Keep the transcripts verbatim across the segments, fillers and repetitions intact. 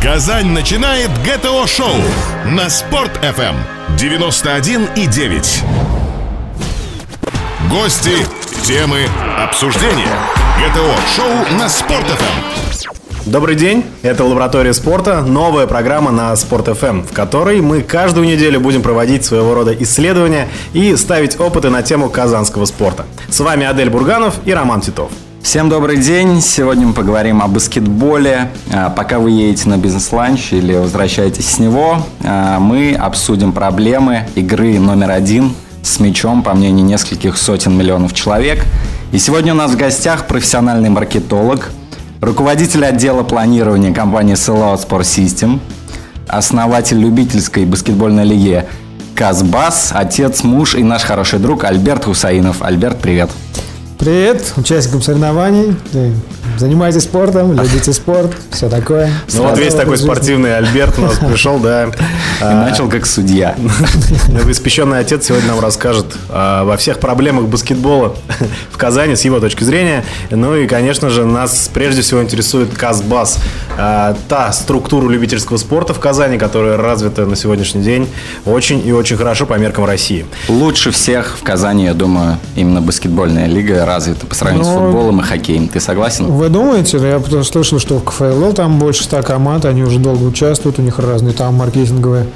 Казань начинает ГТО-шоу на Спорт-ФМ девяносто один и девять. Гости, темы, обсуждения. ГТО-шоу на Спорт-ФМ. Добрый день, это Лаборатория Спорта, новая программа на Спорт-ФМ, в которой мы каждую неделю будем проводить своего рода исследования и ставить опыты на тему казанского спорта. С вами Адель Бурганов и Роман Титов. Всем добрый день! Сегодня мы поговорим о баскетболе. Пока вы едете на бизнес-ланч или возвращаетесь с него, мы обсудим проблемы игры номер один с мячом, по мнению нескольких сотен миллионов человек. И сегодня у нас в гостях профессиональный маркетолог, руководитель отдела планирования компании Sellout Sport System, основатель любительской баскетбольной лиги «Казбас», отец, муж и наш хороший друг Альберт Хусаинов. Альберт, привет! Привет участникам соревнований, занимайтесь спортом, любите спорт, все такое. Ну вот весь такой спортивный Альберт у нас пришел, да. И а, начал как судья. Новоиспеченный отец сегодня нам расскажет обо всех проблемах баскетбола в Казани с его точки зрения. Ну и, конечно же, нас прежде всего интересует Казбас. Та структура любительского спорта в Казани, которая развита на сегодняшний день очень и очень хорошо по меркам России. Лучше всех в Казани, я думаю, именно баскетбольная лига развита по сравнению, но с футболом и хоккеем. Ты согласен? Вы думаете? Я слышал, что в КФЛ там больше ста команд, они уже долго участвуют, у них разные там маркетинговые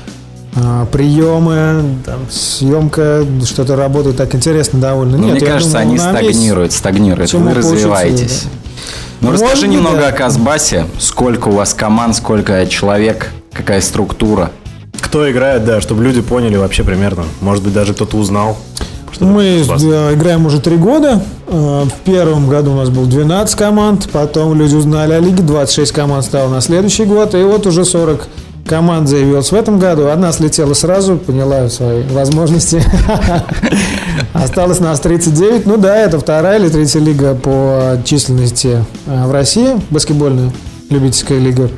а, приемы, там, съемка, что-то работает так интересно довольно. Ну, нет, мне кажется, думаю, они стагнируют, стагнируют, вы развиваетесь. Да. Ну, Может, расскажи быть, немного да. о Казбасе, сколько у вас команд, сколько человек, какая структура. Кто играет, да, чтобы люди поняли вообще примерно, может быть, даже кто-то узнал. Мы да, играем уже три года. В первом году у нас было двенадцать команд, потом люди узнали о лиге, двадцать шесть команд стало на следующий год, и вот уже сорок команд заявилось в этом году. Одна слетела сразу, поняла свои возможности. Осталось нас тридцать девять. Ну да, это вторая или третья лига по численности в России, баскетбольная любительская лига.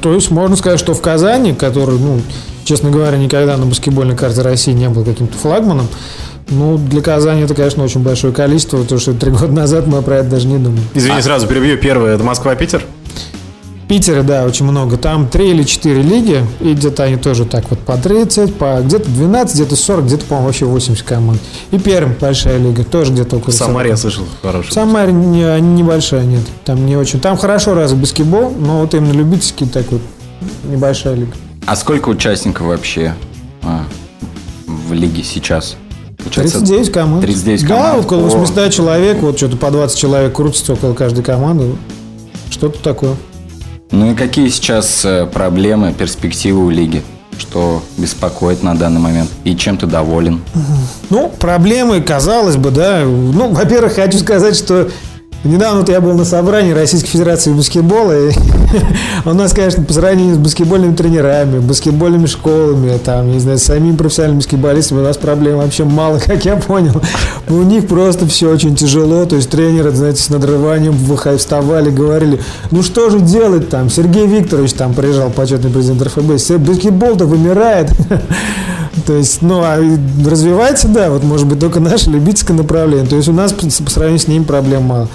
То есть можно сказать, что в Казани, который, ну, честно говоря, никогда на баскетбольной карте России не был каким-то флагманом, ну, для Казани это, конечно, очень большое количество, потому что три года назад мы про это даже не думали. Извини, а... сразу перебью. Первое, это Москва-Питер? Питера, да, очень много. Там три или четыре лиги, и где-то они тоже так вот по тридцать, по где-то двенадцать, где-то сорок, где-то, по-моему, вообще восемьдесят команд. И Пермь, большая лига, тоже где-то около... В Самаре я слышал хорошую. В Самаре не, небольшая, нет, там не очень. Там хорошо развит баскетбол, но вот именно любительский такой, вот, небольшая лига. А сколько участников вообще а, в лиге сейчас? Получается, тридцать девять команд. тридцать девять команд. Да, около восемьдесят О. человек, вот что-то по двадцать человек крутится около каждой команды, что-то такое. Ну и какие сейчас проблемы, перспективы у лиги? Что беспокоит на данный момент? И чем ты доволен? Ну, проблемы, казалось бы, да. Ну, во-первых, хочу сказать, что недавно вот я был на собрании Российской Федерации баскетбола, и у нас, конечно, по сравнению с баскетбольными тренерами, баскетбольными школами, там, не знаю, с самими профессиональными баскетболистами у нас проблем вообще мало, как я понял. У них просто все очень тяжело, то есть тренеры, знаете, с надрыванием вставали, говорили, ну что же делать там, Сергей Викторович там приезжал, почетный президент РФБ, баскетбол-то вымирает. То есть, ну, а развивается, да, вот, может быть, только наше любительское направление. То есть у нас по сравнению с ним проблем мало.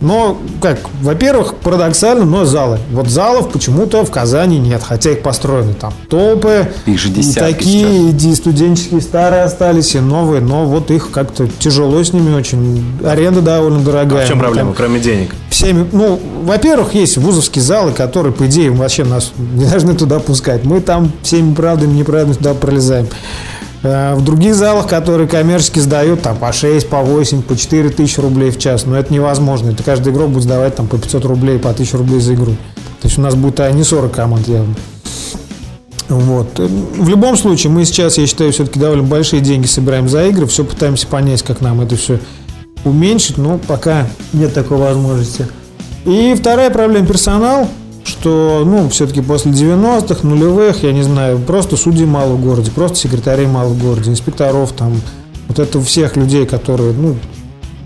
Но, как, во-первых, парадоксально, но залы. Вот залов почему-то в Казани нет, хотя их построены там толпы, их же десятки и такие, сейчас. И студенческие старые остались, и новые, но вот их как-то тяжело с ними очень. Аренда довольно дорогая. А в чем проблема, там, кроме денег? Всеми, ну, во-первых, есть вузовские залы, которые, по идее, вообще нас не должны туда пускать. Мы там всеми правдами и неправдами туда пролезаем. В других залах, которые коммерчески сдают там по шесть, по восемь, по четыре тысячи рублей в час, но это невозможно. Это каждый игрок будет сдавать там по пятьсот рублей, по тысяче рублей за игру. То есть у нас будет а не сорок команд явно. Вот. В любом случае, мы сейчас, я считаю, все-таки довольно большие деньги собираем за игры, все пытаемся понять, как нам это все уменьшить, но пока нет такой возможности. И вторая проблема – персонал. Что, ну, все-таки после девяностых, нулевых, я не знаю, просто судей мало в городе, просто секретарей мало в городе, инспекторов там, вот это всех людей, которые, ну,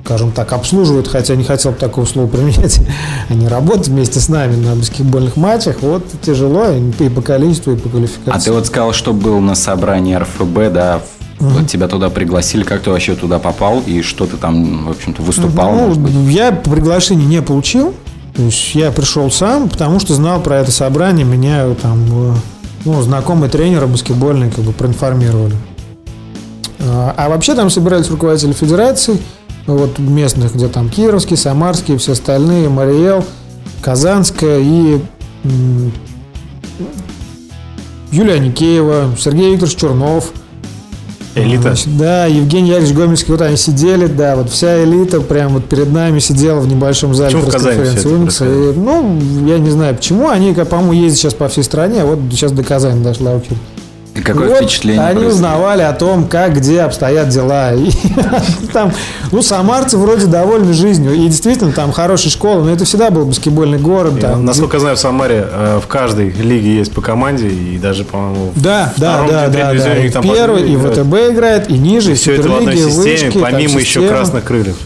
скажем так, обслуживают, хотя не хотел бы такого слова применять, они работают вместе с нами на баскетбольных матчах, вот тяжело и по количеству, и по квалификации. А ты вот сказал, что был на собрании РФБ, да, вот uh-huh. тебя туда пригласили, как ты вообще туда попал и что ты там, в общем-то, выступал? Ну, может быть? Я по приглашению не получил. То есть я пришел сам, потому что знал про это собрание, меня там, ну, знакомые тренеры баскетбольные как бы проинформировали. А вообще там собирались руководители федераций, вот местных, где там Кировский, Самарский, все остальные, Марий Эл, Казанская и м- Юлия Никеева, Сергей Викторович Чурнов. Элита. Значит, да, Евгений Ярович Гоминский, вот они сидели, да, вот вся элита прям вот перед нами сидела в небольшом зале пресс-конференции Уникса. Ну, я не знаю почему, они, по-моему, ездят сейчас по всей стране, а вот сейчас до Казани дошла очередь. И какое вот впечатление они происходит? Узнавали о том, как, где обстоят дела. И там, ну, самарцы вроде довольны жизнью. И действительно, там хорошая школа, но это всегда был баскетбольный город. Там, насколько я знаю, в Самаре в каждой лиге есть по команде, и даже, по-моему, да, в втором да, да, да, и там первый, и ВТБ играет, и ниже, и все это в одной системе, вышки, помимо там, еще красных крыльев.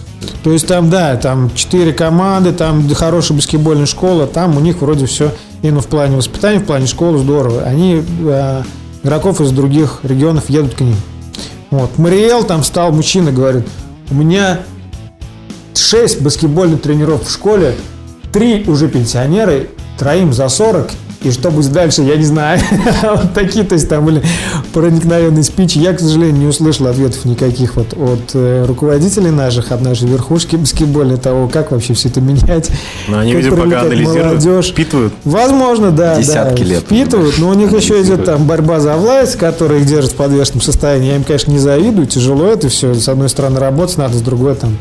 То есть там, да, там четыре команды, там хорошая баскетбольная школа, там у них вроде все, и, ну, в плане воспитания, в плане школы здорово. Они... игроков из других регионов едут к ним. Вот. Марий Эл, там встал мужчина, говорит: у меня шесть баскетбольных тренеров в школе, три уже пенсионеры, троим за сорок, и что будет дальше, я не знаю. Вот такие, то есть там были проникновенные спичи. Я, к сожалению, не услышал ответов никаких вот от э, руководителей наших, от нашей верхушки баскетбольной, того, как вообще все это менять. Но они, видимо, пока анализируют, молодежь. Впитывают. Возможно, да. Десятки да, лет. Впитывают, но у них еще идет там борьба за власть, которая их держит в подвешенном состоянии. Я им, конечно, не завидую, тяжело это все. С одной стороны, работать надо, с другой там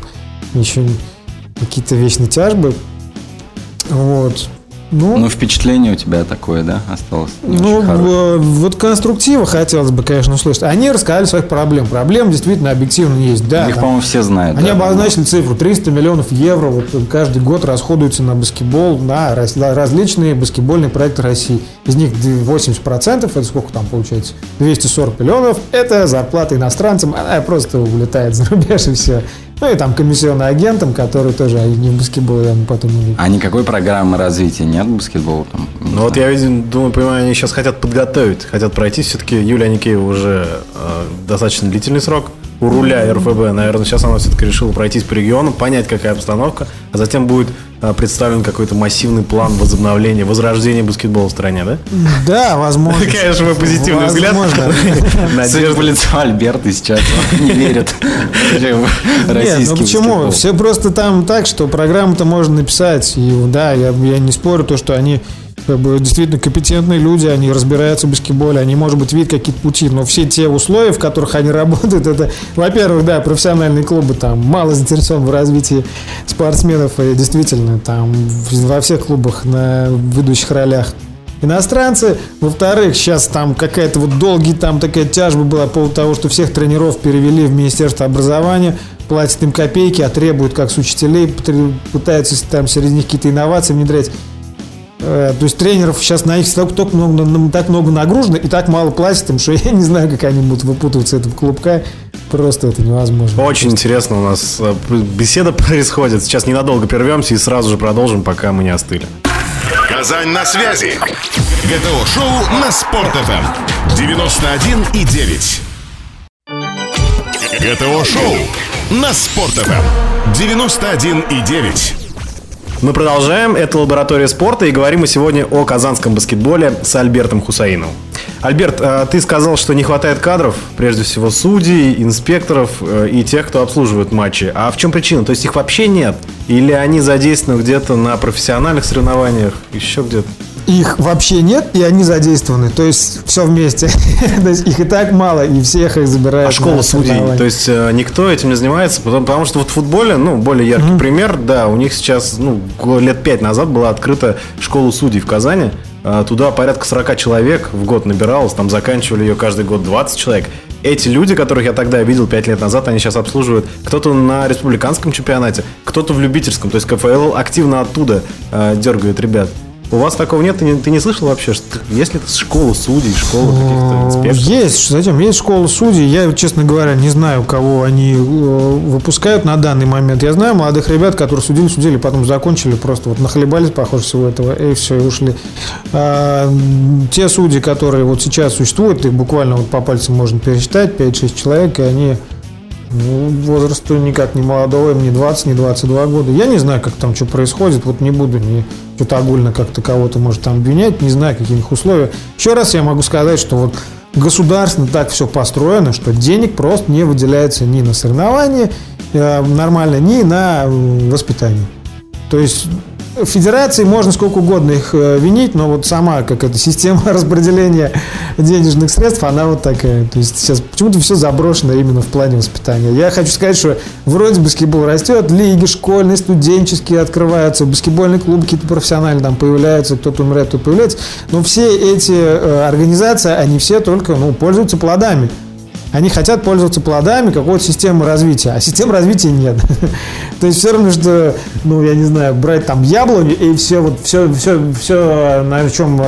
еще какие-то вечные тяжбы. Вот. Ну, ну, впечатление у тебя такое, да, осталось? Ну, э, вот конструктива хотелось бы, конечно, услышать. Они рассказали своих проблем. Проблемы действительно объективно есть, да. Их, там, по-моему, все знают. Они да, обозначили да. цифру триста миллионов евро вот, каждый год расходуются на баскетбол, на раз, различные баскетбольные проекты России. Из них восемьдесят процентов, это сколько там получается? двести сорок миллионов, это зарплата иностранцам, она просто улетает за рубеж и все. Ну и там комиссионным агентам, которые тоже не в баскетбол, я потом увидел. А никакой программы развития нет баскетбола там? Не ну знаю. Вот я, видимо, думаю, понимаю, они сейчас хотят подготовить, хотят пройти. Все-таки Юлия Никеева уже э, достаточно длительный срок у руля эр эф бэ. Наверное, сейчас она все-таки решила пройтись по регионам, понять, какая обстановка, а затем будет э, представлен какой-то массивный план возобновления, возрождения баскетбола в стране, да? Да, возможно. Конечно, мой позитивный взгляд. Надежда в лицо Альберта сейчас не верит. Нет, ну почему? Баскетбол. Все просто там так, что программу-то можно написать. И да, я, я не спорю то, что они как бы, действительно компетентные люди, они разбираются в баскетболе, они, может быть, видят какие-то пути, но все те условия, в которых они работают, это, во-первых, да, профессиональные клубы там мало заинтересованы в развитии спортсменов, и действительно, там во всех клубах на ведущих ролях иностранцы. Во-вторых, сейчас там какая-то вот долгий там такая тяжба была по поводу того, что всех тренеров перевели в Министерство образования, платят им копейки, а требуют как с учителей, пытаются там среди них какие-то инновации внедрять. То есть тренеров сейчас на их столько много, так много нагружено и так мало платят им, что я не знаю, как они будут выпутываться из этого клубка. Просто это невозможно. Очень просто. Интересно у нас беседа происходит. Сейчас ненадолго прервемся и сразу же продолжим, пока мы не остыли. Казань на связи. ГТО-шоу на Спорт.ФМ девяносто один и девять. ГТО-шоу на Спорт.ФМ девяносто один и девять. Мы продолжаем. Это «Лаборатория спорта», и говорим мы сегодня о казанском баскетболе с Альбертом Хусаиновым. Альберт, ты сказал, что не хватает кадров, прежде всего судей, инспекторов и тех, кто обслуживает матчи. А в чем причина? То есть их вообще нет? Или они задействованы где-то на профессиональных соревнованиях, еще где-то? Их вообще нет, и они задействованы. То есть все вместе. То есть их и так мало, и всех их забирают. А школа судей, то есть никто этим не занимается, потому, потому что вот в футболе, ну, более яркий mm-hmm. пример, да, у них сейчас, ну, лет пять назад была открыта школа судей в Казани. Туда порядка сорок человек в год набиралось, там заканчивали ее каждый год двадцать человек. Эти люди, которых я тогда видел пять лет назад, они сейчас обслуживают кто-то на республиканском чемпионате, кто-то в любительском, то есть ка эф эл активно оттуда э, дергает ребят. У вас такого нет? Ты не, ты не слышал вообще, что есть ли это школа судей, школа каких-то инспекторов? Есть, затем есть школа судей. Я, честно говоря, не знаю, кого они выпускают на данный момент. Я знаю молодых ребят, которые судили, судили, потом закончили, просто вот нахлебались, похоже, всего этого, и все, и ушли. А те судьи, которые вот сейчас существуют, их буквально вот по пальцам можно пересчитать, пять-шесть человек, и они Ну, возрасту никак не молодой, мне двадцать, не двадцать два года. Я не знаю, как там что происходит, вот не буду ни что-то огульно как-то кого-то, может, там обвинять, не знаю, какие у них условия. Еще раз я могу сказать, что вот государственно так все построено, что денег просто не выделяется ни на соревнования нормально, ни на воспитание. То есть федерации можно сколько угодно их винить, но вот сама как эта система распределения денежных средств, она вот такая. То есть сейчас почему-то все заброшено именно в плане воспитания. Я хочу сказать, что вроде баскетбол растет, лиги школьные, студенческие открываются, баскетбольные клубы какие-то профессиональные там появляются, кто-то умирает, кто-то появляется. Но все эти организации, они все только, ну, пользуются плодами. Они хотят пользоваться плодами какой-то системы развития, а системы развития нет. То есть все равно, что, ну, я не знаю, брать там яблони и все, вот, все, все, все, на чем,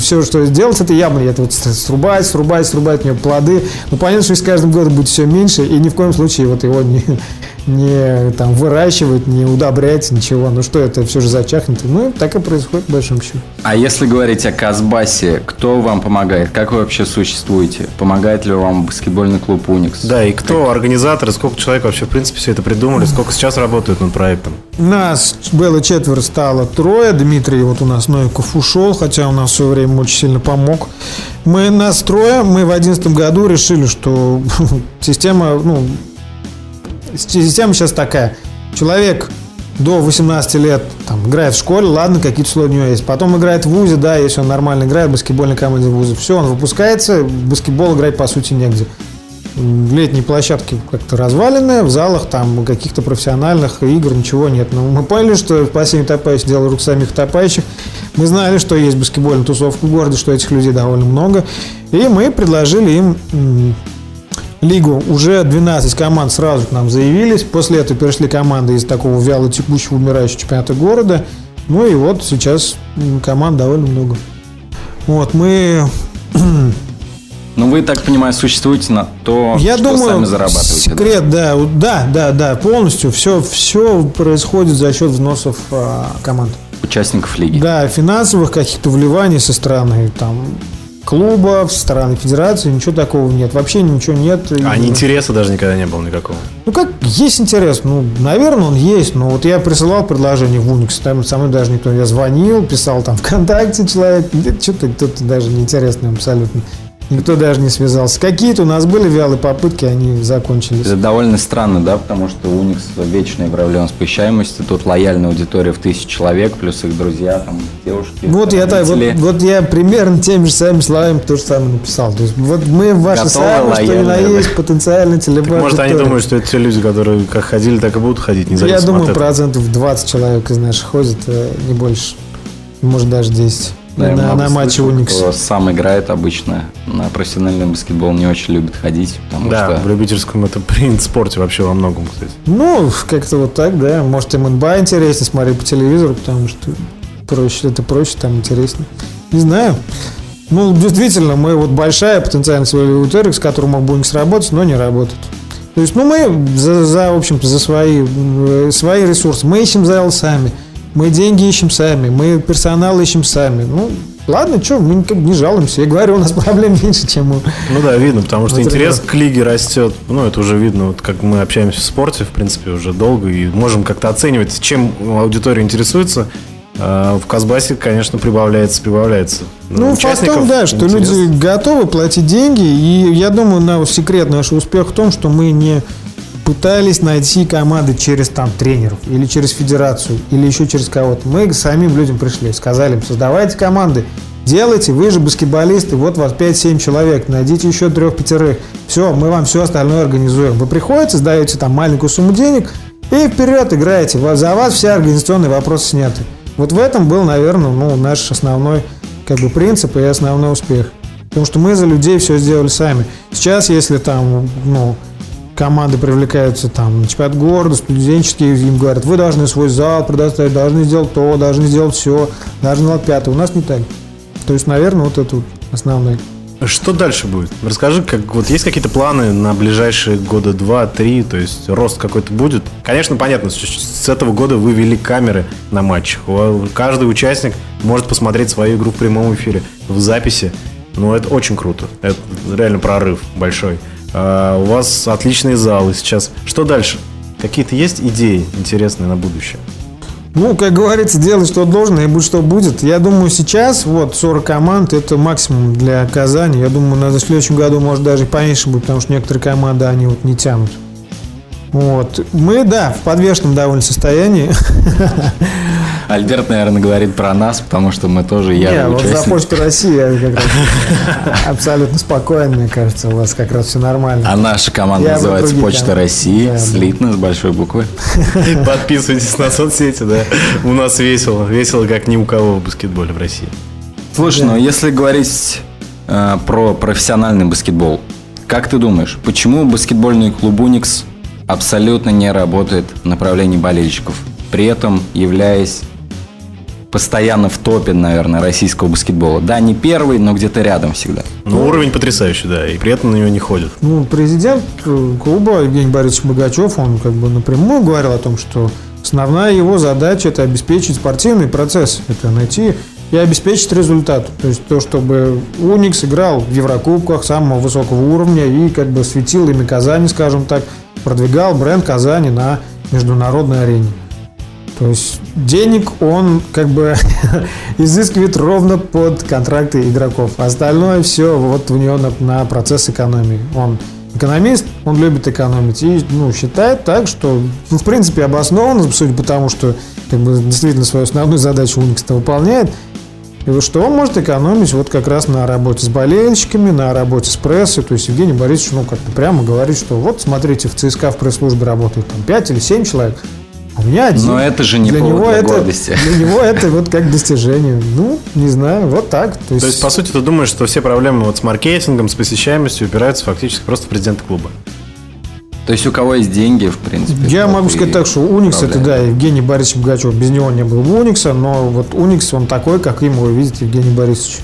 все, что делать, это яблони. Это вот срубать, срубать, срубать у него плоды. Ну, понятно, что с каждым годом будет все меньше, и ни в коем случае вот его не, не там выращивать, не удобрять, ничего. Ну, что это, все же зачахнет. Ну, так и происходит, в большом счете. А если говорить о Казбасе, кто вам помогает? Как вы вообще существуете? Помогает ли вам баскетбольный клуб «Уникс»? Да, и кто организаторы, сколько человек вообще, в принципе, все это придумали, сколько сейчас работают над проектом? Нас было четверо, стало трое. Дмитрий, вот у нас Новиков ушел, хотя у нас все время очень сильно помог. Мы нас трое, мы в две тысячи одиннадцатом году решили, что система, ну, система сейчас такая. Человек до восемнадцати лет там играет в школе, ладно, какие-то условия у него есть. Потом играет в вузе, да, если он нормально играет в баскетбольной команде вуза. Все, он выпускается, в баскетбол играть по сути негде. Летние площадки как-то развалены, в залах там каких-то профессиональных игр ничего нет. Но мы поняли, что спасение утопающих дело рук самих утопающих. Мы знали, что есть баскетбольная тусовка в городе, что этих людей довольно много. И мы предложили им лигу. Уже двенадцать команд сразу к нам заявились. После этого перешли команды из такого вяло-текущего, умирающего чемпионата города. Ну и вот сейчас команд довольно много. Вот, мы... Ну, вы, так понимаю, существуете на то, я что думаю, сами зарабатываете. Секрет, да, да, да, да, полностью. Все, все происходит за счет взносов э, команд. Участников лиги. Да, финансовых каких-то вливаний со стороны там клубов, со стороны федерации, ничего такого нет. Вообще ничего нет. А и... интереса даже никогда не было никакого? Ну, как есть интерес? Ну, наверное, он есть. Но вот я присылал предложение в «Уникс», там со мной даже никто. Я звонил, писал там ВКонтакте человек. Что-то тут даже неинтересно абсолютно. Никто даже не связался. Какие-то у нас были вялые попытки, они закончились. Это довольно странно, да, потому что «Уникс» вечная проблема с посещаемостью. Тут лояльная аудитория в тысячу человек, плюс их друзья, там, девушки. Вот я, так, вот, вот я примерно теми же самыми словами то же самое написал. То есть, вот мы ваши самые, что ни на есть, потенциальный телебар. Может, они думают, что это те люди, которые как ходили, так и будут ходить, независимо от этого. Я думаю, процентов двадцать человек из наших ходят, не больше. Может, даже десять. Да, на, на матче «Уникс». Сам играет обычно. На профессиональный баскетбол не очень любит ходить. Потому да, что... в любительском это принцип спорте вообще во многом, кстати. Ну, как-то вот так, да. Может, им эн би эй интереснее, смотри по телевизору, потому что проще, это проще, там интереснее. Не знаю. Ну, действительно, мы вот большая потенциальная целевая аудитория, с которой мог бы «Уникс» работать, но не работает. То есть, ну, мы за, за в общем-то, за свои, свои ресурсы. Мы ищем зал сами. Мы деньги ищем сами, мы персонал ищем сами. Ну, ладно, что, мы никак не жалуемся. Я говорю, у нас проблем меньше, чем у... Ну да, видно, потому что вот интерес это... к лиге растет. Ну, это уже видно, вот как мы общаемся в спорте, в принципе, уже долго. И можем как-то оценивать, чем аудитория интересуется. А в Казбасе, конечно, прибавляется, прибавляется. Ну, фактом, да, что интерес. Люди готовы платить деньги. И я думаю, на секрет нашего успеха в том, что мы не... пытались найти команды через там тренеров или через федерацию, или еще через кого-то. Мы к самим людям пришли, сказали им, создавайте команды, делайте, вы же баскетболисты, вот вас пять-семь человек, найдите еще трех-пятерых, все, мы вам все остальное организуем. Вы приходите, сдаете там маленькую сумму денег и вперед играете, за вас все организационные вопросы сняты. Вот в этом был, наверное, ну, наш основной как бы принцип и основной успех. Потому что мы за людей все сделали сами. Сейчас, если там, ну, команды привлекаются там на чемпионат города, студенческие, им говорят, вы должны свой зал предоставить, должны сделать то, должны сделать все, должны сделать пятое. У нас не так. То есть, наверное, вот это вот основное. Что дальше будет? Расскажи, как, вот есть какие-то планы на ближайшие года два-три, то есть рост какой-то будет? Конечно, понятно, с этого года вы ввели камеры на матчах. Каждый участник может посмотреть свою игру в прямом эфире, в записи. Ну, это очень круто. Это реально прорыв большой. А, у вас отличные залы сейчас. Что дальше? Какие-то есть идеи интересные на будущее? Ну, как говорится, делай, что должно, и будь, что будет. Я думаю, сейчас вот сорок команд – это максимум для Казани. Я думаю, на следующем году, может, даже поменьше будет, потому что некоторые команды, они вот не тянут. Вот. Мы, да, в подвешенном довольно состоянии. Альберт, наверное, говорит про нас, потому что мы тоже явно участники. Вот за Почту России я как раз абсолютно спокоен, мне кажется, у вас как раз все нормально. А наша команда я называется Почта команд... России, да, слитно, с большой буквы. Подписывайтесь на соцсети, да. У нас весело, весело, как ни у кого в баскетболе в России. Слушай, да. Ну если говорить э, про профессиональный баскетбол, как ты думаешь, почему баскетбольный клуб «Уникс» абсолютно не работает в направлении болельщиков, при этом являясь постоянно в топе, наверное, российского баскетбола? Да, не первый, но где-то рядом всегда. Ну, вот. Уровень потрясающий, да, и при этом на него не ходят. Ну, президент клуба Евгений Борисович Богачев, он как бы напрямую говорил о том, что основная его задача – это обеспечить спортивный процесс, это найти и обеспечить результат. То есть то, чтобы «Уникс» играл в Еврокубках самого высокого уровня и как бы светил имя Казани, скажем так, продвигал бренд Казани на международной арене. То есть денег он как бы изыскивает ровно под контракты игроков. Остальное все вот у него на, на процесс экономии. Он экономист, он любит экономить и ну, считает так, что ну, в принципе обоснованно, судя по тому, что как бы, действительно свою основную задачу «Уникс»-то выполняет. И вот что он может экономить вот как раз на работе с болельщиками, на работе с прессой. То есть Евгений Борисович ну, как-то прямо говорит, что вот смотрите, в ЦСКА в пресс-службе работает там пять или семь человек. У меня один. Но это же не для повод него для это, гордости. Для него это вот как достижение. Ну, не знаю, вот так. То есть, То есть по сути, ты думаешь, что все проблемы вот с маркетингом, с посещаемостью упираются фактически просто в президента клуба? То есть у кого есть деньги, в принципе. Я могу сказать так, что «Уникс» – это, да, Евгений Борисович Богачев. Без него не было бы «Уникса», но вот «Уникс» он такой, как им его видит Евгений Борисович.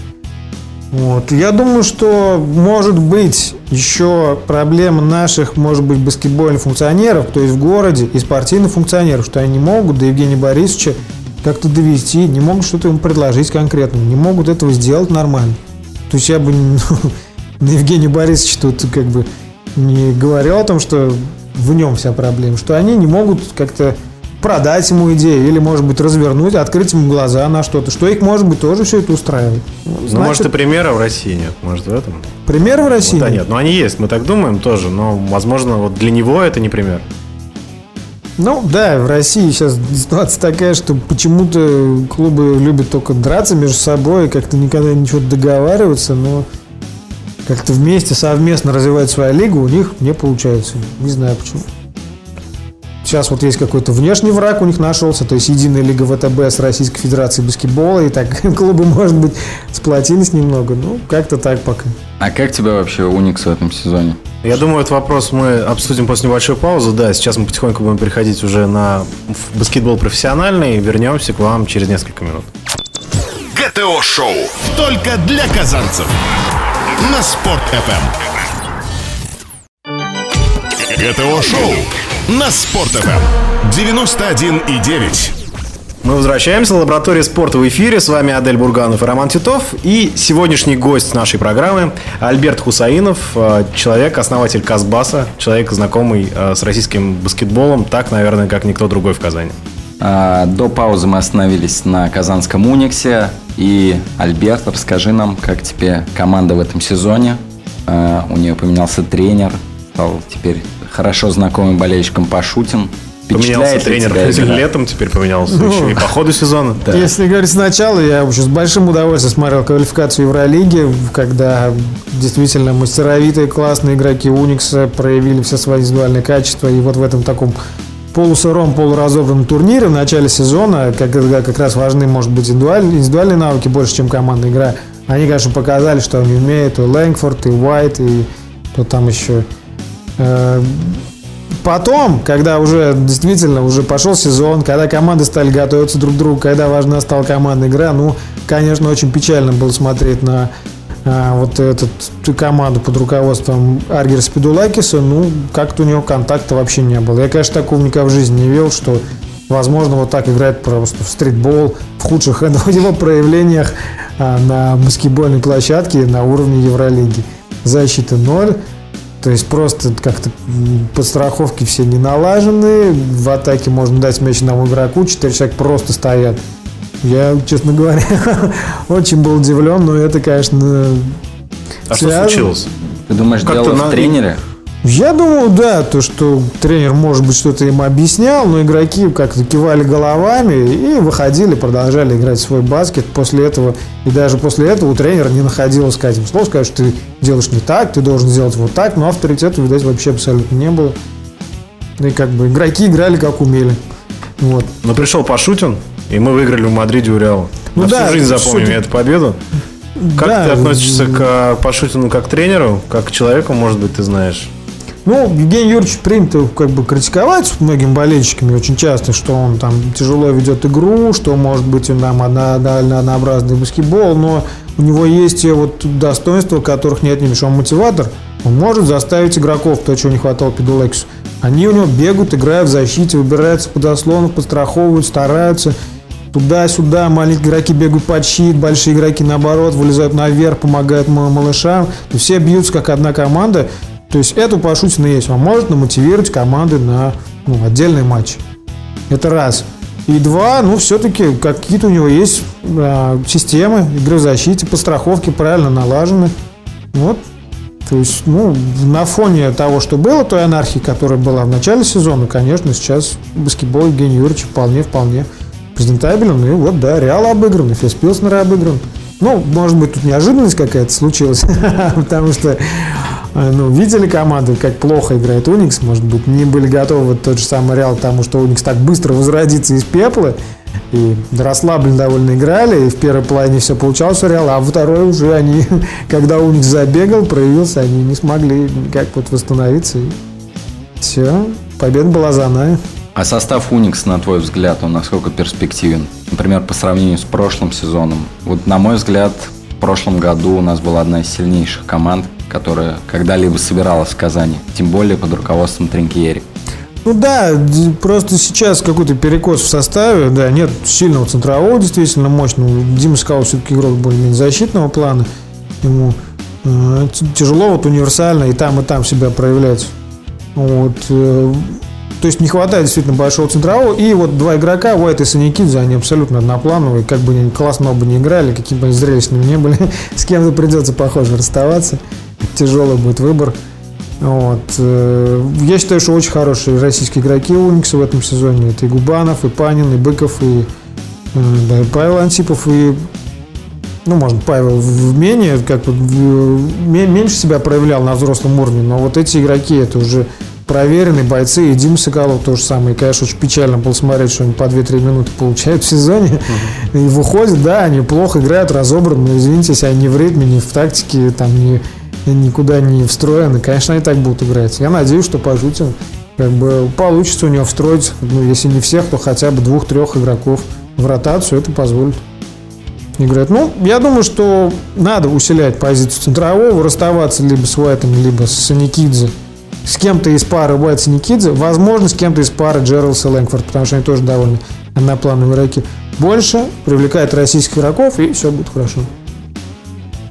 Вот. Я думаю, что, может быть, еще проблема наших, может быть, баскетбольных функционеров, то есть в городе, и спортивных функционеров, что они не могут до Евгения Борисовича как-то довести, не могут что-то ему предложить конкретно, не могут этого сделать нормально. То есть я бы ну, на Евгения Борисовича тут как бы не говорил о том, что в нем вся проблема, что они не могут как-то продать ему идею или, может быть, развернуть, открыть ему глаза на что-то, что их, может быть, тоже все это устраивает. Значит, ну, может, и примера в России нет, может, в этом? Примеры в России? Да, вот, нет, но они есть, мы так думаем тоже, но, возможно, вот для него это не пример. Ну, да, в России сейчас ситуация такая, что почему-то клубы любят только драться между собой, как-то никогда ничего договариваться, но как-то вместе, совместно развивать свою лигу у них не получается, не знаю почему. Сейчас вот есть какой-то внешний враг у них нашелся, то есть единая лига ВТБ с Российской Федерацией баскетбола, и так клубы, может быть, сплотились немного, ну, как-то так пока. А как тебя вообще «Уникс» в этом сезоне? Я думаю, этот вопрос мы обсудим после небольшой паузы, да, сейчас мы потихоньку будем переходить уже на баскетбол профессиональный, вернемся к вам через несколько минут. ГТО-шоу только для казанцев на Спорт.ФМ. ГТО-шоу на Спорт.ФМ девяносто один и девять. Мы возвращаемся. Лаборатория спорта в эфире. С вами Адель Бурганов и Роман Титов. И сегодняшний гость нашей программы Альберт Хусаинов, человек, основатель Казбаса, человек, знакомый с российским баскетболом, так, наверное, как никто другой в Казани. До паузы мы остановились на казанском «Униксе». И, Альберт, расскажи нам, как тебе команда в этом сезоне. У нее поменялся тренер, стал теперь хорошо знакомым болельщиком Пашутин. Поменялся тренер этим летом, теперь поменялся ну, еще и по ходу сезона. Да. Если говорить сначала, я уже с большим удовольствием смотрел квалификацию Евролиги, когда действительно мастеровитые, классные игроки «Уникса» проявили все свои индивидуальные качества. И вот в этом таком полусыром, полуразобранном турнире в начале сезона, когда как раз важны, может быть, индивидуальные, индивидуальные навыки больше, чем командная игра, они, конечно, показали, что они умеют. И Лэнгфорд, и Уайт, и кто там еще. Потом, когда уже действительно уже пошел сезон, когда команды стали готовиться друг к другу, когда важна стала командная игра, ну, конечно, очень печально было смотреть на а, вот эту команду под руководством Аргирис Педулакиса. Ну, как-то у него контакта вообще не было. Я, конечно, такого никогда в жизни не видел, что, возможно, вот так играть просто в стритбол в худших его проявлениях а, на баскетбольной площадке на уровне Евролиги. Защита ноль. То есть просто как-то подстраховки все не налажены. В атаке можно дать мяч одному игроку, четыре человека просто стоят. Я, честно говоря, очень был удивлен, но это, конечно... А что случилось? Ты думаешь, дело в тренере? Я думал, да, то, что тренер, может быть, что-то им объяснял, но игроки как-то кивали головами и выходили, продолжали играть в свой баскет. После этого, и даже после этого у тренера не находилось к этим слов, сказать, что ты делаешь не так, ты должен сделать вот так, но авторитета, видать, вообще абсолютно не было. И как бы игроки играли, как умели. Вот. Но пришел Пашутин, и мы выиграли в Мадриде у Реала. Ну, на да, всю жизнь запомним эту победу. Как да, ты относишься к Пашутину как тренеру, как к человеку, может быть, ты знаешь? Ну, Евгений Юрьевич принято как бы критиковать многим болельщиками очень часто, что он там тяжело ведет игру, что, может быть, он там однообразный баскетбол, но у него есть вот достоинства, которых не отнимешь. Он мотиватор, он может заставить игроков, то, чего не хватало Педулакису. Они у него бегут, играют в защите, выбираются под ослону, подстраховывают, стараются. Туда-сюда маленькие игроки бегают под щит, большие игроки, наоборот, вылезают наверх, помогают малышам. И все бьются, как одна команда. То есть это у Пашутина есть. Он может намотивировать команды на ну, отдельные матчи. Это раз. И два, ну, все-таки какие-то у него есть а, системы игры в защите, подстраховки правильно налажены. Вот. То есть, ну, на фоне того, что было, той анархии, которая была в начале сезона, конечно, сейчас баскетбол Евгения Юрьевича вполне-вполне презентабелен. И вот, да, Реал обыгран, и Фес Пилснер обыгран. Ну, может быть, тут неожиданность какая-то случилась, потому что ну, видели команду, как плохо играет Уникс, может быть, не были готовы тот же самый Реал, потому что Уникс так быстро возродится из пепла, и расслабленно довольно играли, и в первой половине все получалось у Реала, а во второй уже они, когда Уникс забегал, проявился, они не смогли никак вот восстановиться, и все, победа была за нами. А состав Уникс, на твой взгляд, он насколько перспективен? Например, по сравнению с прошлым сезоном. Вот, на мой взгляд, в прошлом году у нас была одна из сильнейших команд, которая когда-либо собиралась в Казани, тем более под руководством Тринкьери. Ну да, просто сейчас какой-то перекос в составе, да, нет сильного центрового, действительно мощного. Дима Скау все-таки игрок более-менее защитного плана, ему э, тяжело вот универсально и там, и там себя проявлять. Вот, э, то есть не хватает действительно большого центрового, и вот два игрока, Уайт и Синякидзе, они абсолютно одноплановые, как бы они классно бы не играли, какими бы они зрелищными не были, с кем-то придется, похоже, расставаться. Тяжелый будет выбор. Вот. Я считаю, что очень хорошие российские игроки у Уникса в этом сезоне. Это и Губанов, и Панин, и Быков, и, да, и Павел Антипов, и, ну, можно, Павел в менее, как бы, меньше себя проявлял на взрослом уровне, но вот эти игроки, это уже проверенные бойцы, и Дима Соколов то же самое. И, конечно, очень печально было смотреть, что они по две-три минуты получают в сезоне. Mm-hmm. И выходят, да, они плохо играют, разобраны, но, извините, если они в ритме, не в тактике, там, не... никуда не встроены, конечно, они так будут играть. Я надеюсь, что Пашутин как бы получится у него встроить, ну, если не всех, то хотя бы двух-трех игроков в ротацию, это позволит играть. Ну, я думаю, что надо усилять позицию центрового, расставаться либо с Уайтом, либо с Синякидзе, с кем-то из пары Уайт и Синякидзе, возможно, с кем-то из пары Джералс и Лэнгфорд, потому что они тоже довольно одноплановые игроки. Больше привлекает российских игроков, и все будет хорошо.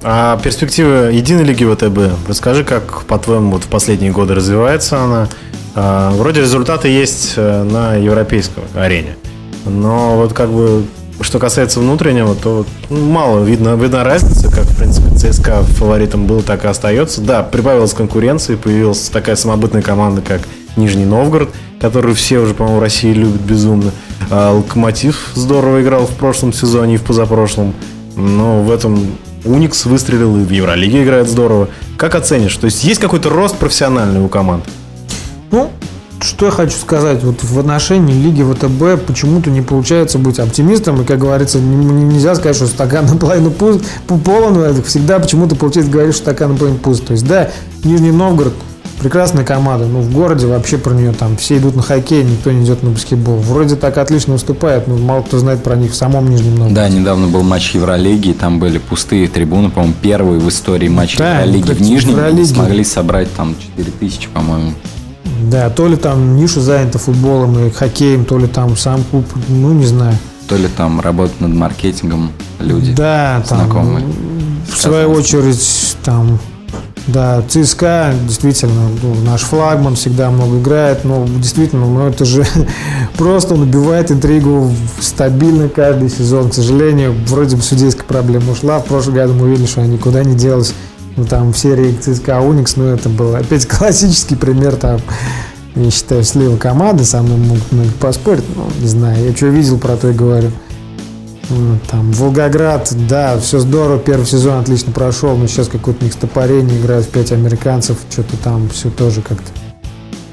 А перспективы единой лиги ВТБ, расскажи, как, по-твоему, вот в последние годы развивается она. А, вроде результаты есть на европейской арене, но вот как бы, что касается внутреннего, то мало видно, видна разница, как, в принципе, ЦСКА фаворитом был, так и остается. Да, прибавилась конкуренция, появилась такая самобытная команда, как Нижний Новгород, которую все уже, по-моему, в России любят безумно. А, Локомотив здорово играл в прошлом сезоне и в позапрошлом, но в этом... Уникс выстрелил, и в Евролиге играет здорово. Как оценишь? То есть есть какой-то рост профессиональный у команд? Ну, что я хочу сказать. Вот в отношении Лиги ВТБ почему-то не получается быть оптимистом. И, как говорится, нельзя сказать, что стакан наполовину пуст, полон. Всегда почему-то получается говорить, что стакан наполовину пуст. То есть, да, Нижний Новгород прекрасная команда. Но в городе вообще про нее там все идут на хоккей, никто не идет на баскетбол. Вроде так отлично выступает, но мало кто знает про них в самом Нижнем Новгороде. Да, недавно был матч Евролиги, там были пустые трибуны, по-моему, первый в истории матч да, Евролиги в Нижнем. Евролиги. Смогли собрать там четыре тысячи, по-моему. Да, то ли там ниша занята футболом и хоккеем, то ли там сам клуб, ну не знаю. То ли там работают над маркетингом люди, да, знакомые. Там, в свою очередь, там... Да, ЦСКА, действительно, ну, наш флагман, всегда много играет, но действительно, ну, это же просто он убивает интригу стабильно каждый сезон. К сожалению, вроде бы судейская проблема ушла, в прошлом году мы увидели, что она никуда не делась, ну, там в серии ЦСКА Уникс, ну, это был опять классический пример, там, я считаю, слива команды, со мной могут много поспорить, ну, не знаю, я что видел, про то и говорю. Там, Волгоград, да, все здорово, первый сезон отлично прошел, но сейчас какое-то микстопарение, играют в пять американцев, что-то там все тоже как-то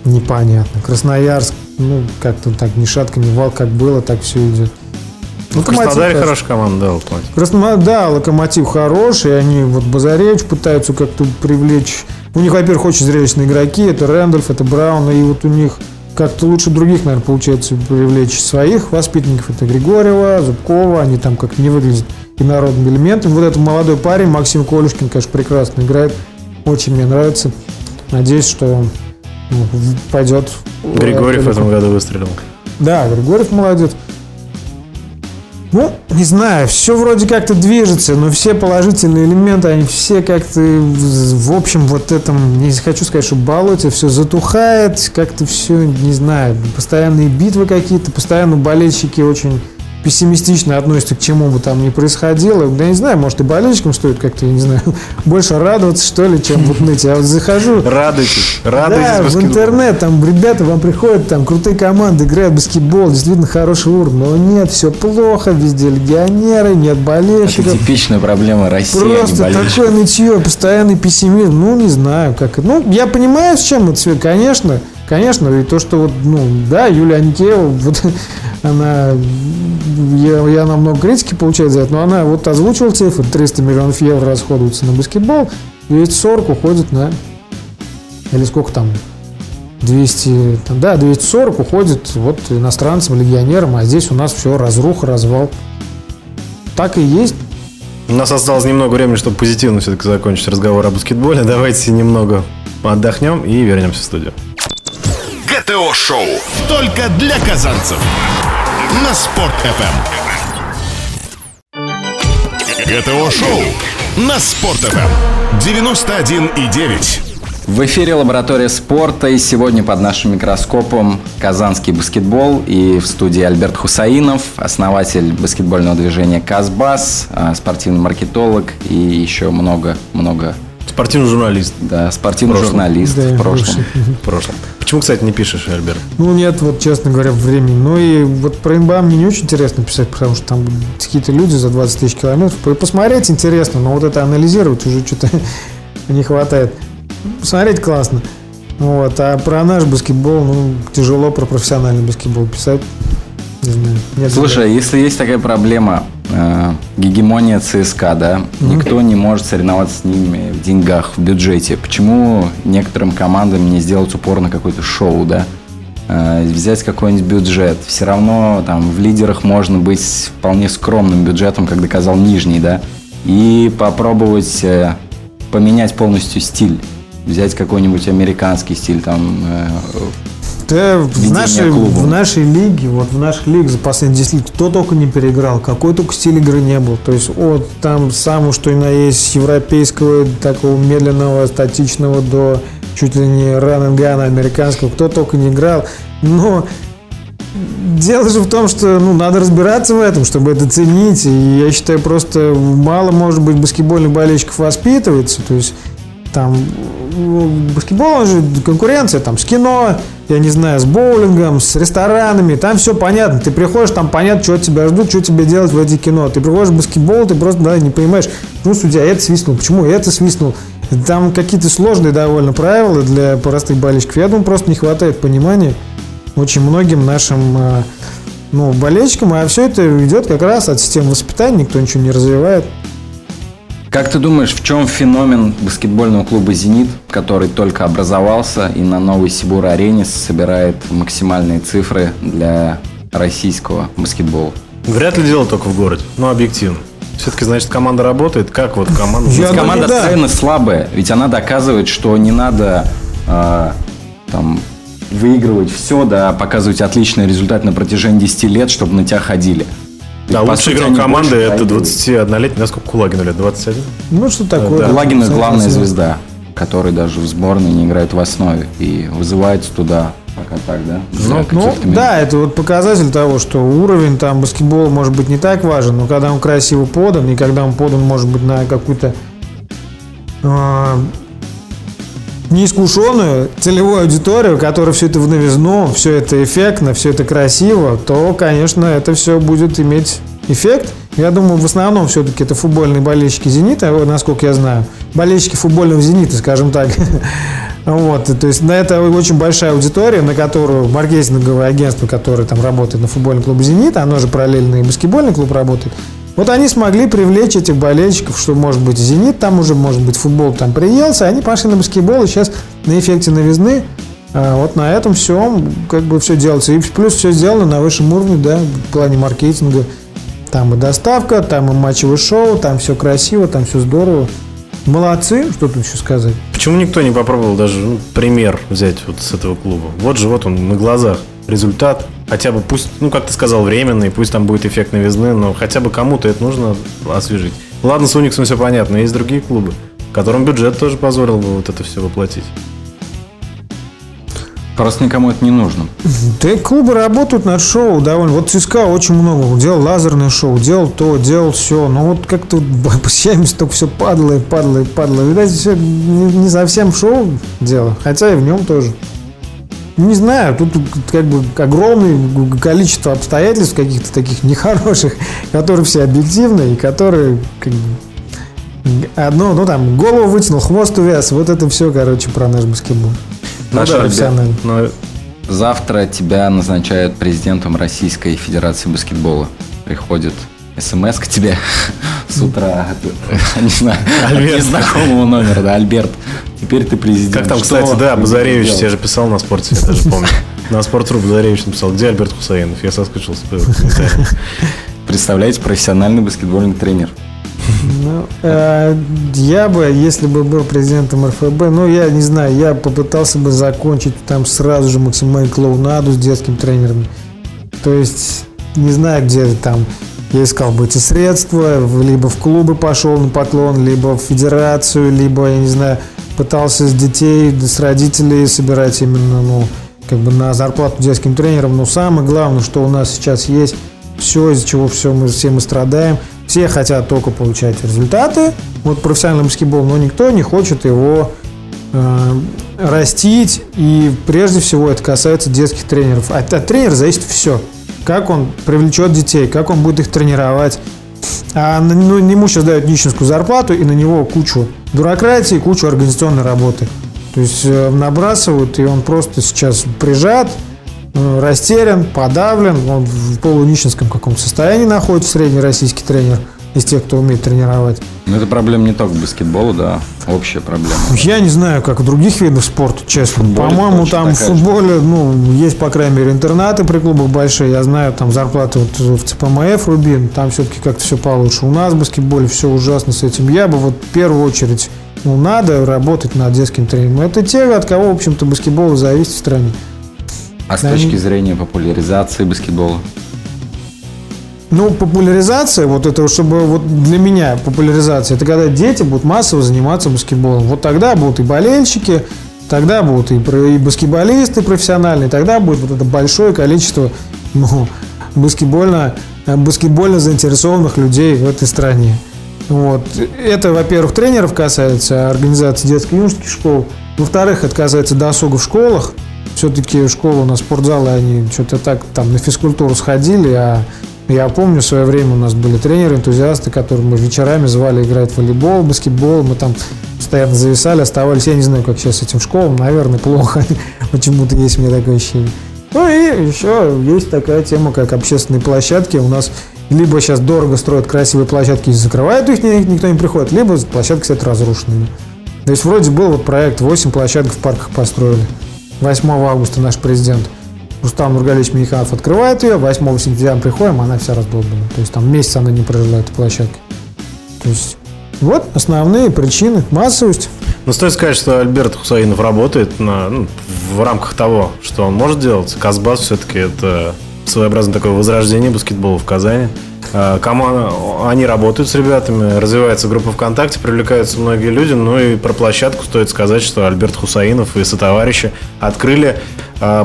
непонятно. Красноярск, ну, как-то так ни шатка, ни валка, как было, так все идет. Краснодар хорошая команда, да, Локомотив? Красно... Да, Локомотив хороший, они вот Базаревич пытаются как-то привлечь. У них, во-первых, очень зрелищные игроки, это Рэндольф, это Браун, и вот у них... Как-то лучше других, наверное, получается привлечь своих воспитанников. Это Григорьева, Зубкова, они там как-то не выглядят инородным элементом. Вот этот молодой парень, Максим Колюшкин, конечно, прекрасно играет. Очень мне нравится. Надеюсь, что пойдет... Григорьев в этом году выстрелил. Да, Григорьев молодец. Ну, не знаю, все вроде как-то движется, но все положительные элементы, они все как-то в общем вот этом, не хочу сказать, что болоте, все затухает, как-то все, не знаю, постоянные битвы какие-то, постоянно болельщики очень пессимистично относятся к чему бы там ни происходило. Я не знаю, может и болельщикам стоит как-то, я не знаю, больше радоваться, что ли, чем вот ныть. Я вот захожу... Радуйтесь, радуйтесь. Да, в интернет, там ребята вам приходят, там крутые команды, играют в баскетбол, действительно хороший уровень. Но нет, все плохо, везде легионеры, нет болельщиков. Это типичная проблема России, просто такое нытье, постоянный пессимизм. Ну, не знаю, как это. Ну, я понимаю, с чем это все, конечно. Конечно, и то, что вот, ну, да, Юлия Никеева, вот она, я, я на много критики получаю за это, но она вот озвучила цифры, триста миллионов евро расходуются на баскетбол, двести сорок уходит на, или сколько там, двести, да, двести сорок уходит вот иностранцам, легионерам, а здесь у нас все разруха, развал. Так и есть. У нас осталось немного времени, чтобы позитивно все-таки закончить разговор о баскетболе. Давайте немного отдохнем и вернемся в студию. ГТО-шоу. Только для казанцев. На Спорт-ФМ. ГТО-шоу. На Спорт-ФМ. девяносто один и девять. В эфире «Лаборатория спорта», и сегодня под нашим микроскопом казанский баскетбол. И в студии Альберт Хусаинов, основатель баскетбольного движения «Казбас», спортивный маркетолог и еще много-много... Спортивный журналист. Да, спортивный прошлом. журналист да, в прошлом. В прошлом. Почему, кстати, не пишешь, Альберт? Ну, нет, вот, честно говоря, времени. Ну, и вот про эн бэ а мне не очень интересно писать, потому что там какие-то люди за двадцать тысяч километров. Посмотреть интересно, но вот это анализировать уже что-то не хватает. Посмотреть классно. Вот. А про наш баскетбол, ну, тяжело про профессиональный баскетбол писать. Не знаю. Нет, Слушай, если есть такая проблема... гегемония ЦСКА, да? Mm-hmm. Никто не может соревноваться с ними в деньгах, в бюджете. Почему некоторым командам не сделать упор на какое-то шоу, да? Взять какой-нибудь бюджет. Все равно там в лидерах можно быть с вполне скромным бюджетом, как доказал Нижний, да? И попробовать поменять полностью стиль. Взять какой-нибудь американский стиль, там... Да, в, нашей, в нашей лиге, вот в наших лигах за последние десять лет кто только не переиграл, какой только стиль игры не был. То есть от там самого, что и на есть, европейского, такого медленного, статичного, до чуть ли не ран-н-гана американского, кто только не играл. Но дело же в том, что ну, надо разбираться в этом, чтобы это ценить. И я считаю, просто мало, может быть, баскетбольных болельщиков воспитывается. То есть там баскетбол, он же конкуренция там с кино, я не знаю, с боулингом, с ресторанами, там все понятно. Ты приходишь, там понятно, что тебя ждут, что тебе делать в эти кино. Ты приходишь в баскетбол, ты просто да, не понимаешь, ну, судья это свистнул, почему это свистнул. Там какие-то сложные довольно правила для простых болельщиков. Я думаю, просто не хватает понимания очень многим нашим ну, болельщикам, а все это идет как раз от системы воспитания, никто ничего не развивает. Как ты думаешь, в чем феномен баскетбольного клуба «Зенит», который только образовался и на новой Сибур-арене собирает максимальные цифры для российского баскетбола? Вряд ли дело только в городе, но объективно. Все-таки, значит, команда работает. Как вот команда? Команда сцены слабая, ведь она доказывает, что не надо э, там, выигрывать все, да, показывать отличный результат на протяжении десять лет, чтобы на тебя ходили. Да, лучший игрок команды – это двадцатиоднолетний, насколько Кулагину лет, двадцать один? Ну, что такое? Да. Кулагин – главная звезда который даже в сборной не играет в основе и вызывается туда. Пока так, да? Ну, ну, да, это вот показатель того, что уровень там баскетбола может быть не так важен, но когда он красиво подан, и когда он подан, может быть, на какую-то э, неискушенную целевую аудиторию, которая все это в новизну, все это эффектно, все это красиво, то, конечно, это все будет иметь эффект. Я думаю, в основном все-таки это футбольные болельщики «Зенита», насколько я знаю. Болельщики футбольного «Зенита», скажем так. Вот, то есть, на это очень большая аудитория, на которую маркетинговое агентство, которое там работает на футбольном клубе «Зенит», оно же параллельно и баскетбольный клуб работает. Вот они смогли привлечь этих болельщиков, что, может быть, «Зенит» там уже, может быть, футбол там приелся, они пошли на баскетбол, и сейчас на эффекте новизны вот на этом все, как бы, все делается. И плюс все сделано на высшем уровне, да, в плане маркетинга. Там и доставка, там и матчевое шоу, там все красиво, там все здорово. Молодцы, что тут еще сказать. Почему никто не попробовал даже, ну, пример взять вот с этого клуба? Вот же вот он на глазах результат. Хотя бы пусть, ну, как ты сказал, временный, пусть там будет эффект новизны, но хотя бы кому-то это нужно освежить. Ладно, с «Униксом» все понятно, есть другие клубы, которым бюджет тоже позволил бы вот это все воплотить. Просто никому это не нужно. Да и клубы работают над шоу довольно. Вот ЦСКА очень много делал, лазерное шоу, делал то, делал все. Но вот как-то вот посещаемость только все падало и падало и падало. Видать, все не, не совсем шоу дело, хотя и в нем тоже. Не знаю, тут как бы огромное количество обстоятельств каких-то таких нехороших, которые все объективны и которые как бы, одно, ну там, голову вытянул, хвост увяз. Вот это все, короче, про наш баскетбол. Ну, да, профессионально. Но... Завтра тебя назначают президентом Российской Федерации баскетбола. Приходит смс к тебе с утра от незнакомого номера, да, Альберт. Теперь ты президент. Как там, кстати, да, Базаревич, я же писал на спорте, я даже помню. На спортсру Базаревич написал, где Альберт Хусаинов? Я соскучился по его комментариям. Представляете, профессиональный баскетбольный тренер. Ну, э, я бы, если бы был президентом эр эф бэ, ну, я не знаю, я попытался бы закончить там сразу же максимальную клоунаду с детским тренером. То есть, не знаю, где там, я искал бы эти средства, либо в клубы пошел на поклон, либо в федерацию, либо, я не знаю, пытался с детей, с родителей собирать именно, ну, как бы на зарплату детским тренерам. Но самое главное, что у нас сейчас есть, все, из-за чего все мы, все мы страдаем. Все хотят только получать результаты, вот профессиональный баскетбол, но никто не хочет его э, растить. И прежде всего это касается детских тренеров. От, от тренера зависит все. Как он привлечет детей, как он будет их тренировать. А ну, ему сейчас дают нищенскую зарплату и на него кучу бюрократии, кучу организационной работы. То есть э, набрасывают, и он просто сейчас прижат, растерян, подавлен, он в полунищенском каком-то состоянии находится средний российский тренер из тех, кто умеет тренировать. Но это проблема не только баскетбола, да, общая проблема. Я не знаю, как в других видах спорта, честно. Футболе, по-моему, там в футболе, ну, есть, по крайней мере, интернаты при клубах большие. Я знаю, там зарплаты вот в цэ пэ эм эф «Рубин», там все-таки как-то все получше. У нас в баскетболе все ужасно с этим. Я бы вот в первую очередь, ну, надо работать над детским тренингом. Это те, от кого, в общем-то, баскетбол зависит в стране. А с точки зрения популяризации баскетбола? Ну, популяризация, вот это, чтобы вот для меня популяризация, это когда дети будут массово заниматься баскетболом. Вот тогда будут и болельщики, тогда будут и баскетболисты профессиональные, тогда будет вот это большое количество, ну, баскетбольно, баскетбольно заинтересованных людей в этой стране. Вот. Это, во-первых, тренеров касается, организации детско-юношеских школ. Во-вторых, это касается досуга в школах. Все-таки школы у нас, спортзалы, они что-то так там на физкультуру сходили. А я помню, в свое время у нас были тренеры-энтузиасты, которые мы вечерами звали играть в волейбол, баскетбол. Мы там постоянно зависали, оставались. Я не знаю, как сейчас этим школам. Наверное, плохо. Почему-то есть у меня такое ощущение. Ну и еще есть такая тема, как общественные площадки. У нас либо сейчас дорого строят красивые площадки и закрывают их, никто не приходит, либо площадки стоят разрушенными. То есть вроде был вот проект восемь площадок в парках построили. восьмого августа наш президент Рустам Нургалевич Миниханов открывает ее, восьмого сентября мы приходим, она вся раздолбана. То есть там месяц она не прожила, эта площадка. То есть вот основные причины, массовость. Ну, стоит сказать, что Альберт Хусаинов работает на, ну, в рамках того, что он может делать. Казбас все-таки это своеобразное такое возрождение баскетбола в Казани. Команда, они работают с ребятами, развивается группа ВКонтакте, привлекаются многие люди. Ну и про площадку стоит сказать, что Альберт Хусаинов и сотоварищи открыли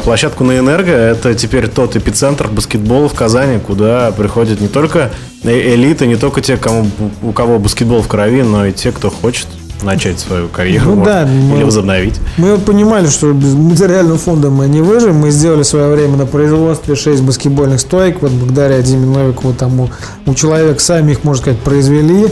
площадку на Энерго. Это теперь тот эпицентр баскетбола в Казани, куда приходят не только элиты, не только те, кому, у кого баскетбол в крови, но и те, кто хочет начать свою карьеру, ну, может, да, или мы, возобновить. Мы понимали, что без материального фонда мы не выжим. Мы сделали в свое время на производстве шесть баскетбольных стоек. Вот благодаря Диме Новикову тому, у человека сами их, можно сказать, произвели.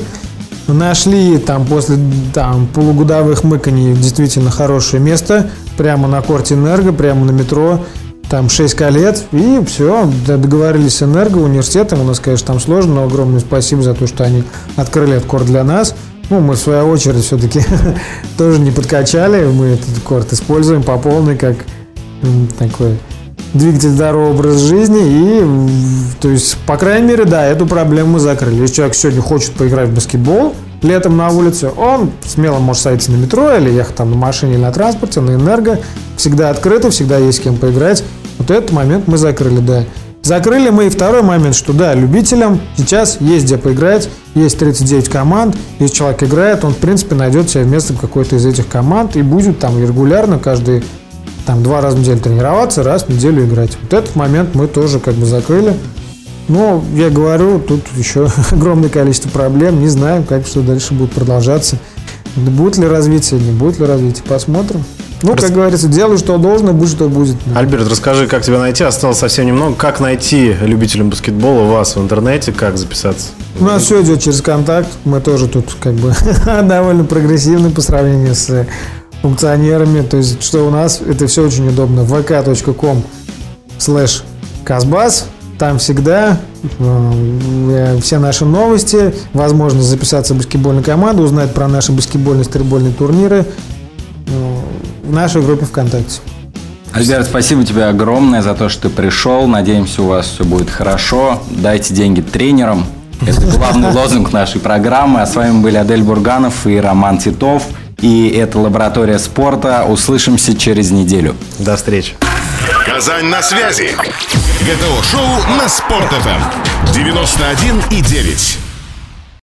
Нашли там после там, полугодовых мыканий действительно хорошее место. Прямо на корте Энерго, прямо на метро. Там шесть колец, и все, договорились с Энерго, университетом. У нас, конечно, там сложно, но огромное спасибо за то, что они открыли этот корт для нас. Ну, мы в свою очередь все-таки тоже не подкачали, мы этот корт используем по полной, как такой двигатель здорового образа жизни. И, то есть, по крайней мере, да, эту проблему мы закрыли. Если человек сегодня хочет поиграть в баскетбол летом на улице, он смело может сойти на метро или ехать там на машине или на транспорте, на Энерго. Всегда открыто, всегда есть с кем поиграть. Вот этот момент мы закрыли, да. Закрыли мы и второй момент, что да, любителям сейчас есть где поиграть, есть тридцать девять команд, если человек играет, он в принципе найдет себе место в какой-то из этих команд и будет там регулярно каждые там, два раза в неделю тренироваться, раз в неделю играть. Вот этот момент мы тоже как бы закрыли. Но я говорю, тут еще огромное количество проблем, не знаем, как что дальше будет продолжаться. Будет ли развитие, не будет ли развитие, посмотрим. Ну, как говорится, делай, что должно, будь, что будет. Альберт, расскажи, как тебя найти? Осталось совсем немного. Как найти любителям баскетбола вас в интернете? Как записаться? У нас все идет через контакт. Мы тоже тут как бы довольно прогрессивны по сравнению с функционерами. То есть, что у нас, это все очень удобно. вэ ка точка ком слэш казбас. Там всегда э, все наши новости. Возможность записаться в баскетбольную команду, узнать про наши баскетбольные, стритбольные турниры. В нашей группе ВКонтакте. Альберт, спасибо тебе огромное за то, что ты пришел. Надеемся, у вас все будет хорошо. Дайте деньги тренерам. Это главный лозунг нашей программы. А с вами были Адель Бурганов и Роман Титов. И это «Лаборатория спорта». Услышимся через неделю. До встречи. Казань на связи. гэ тэ о-шоу на Спорт эф эм девяносто один и девять.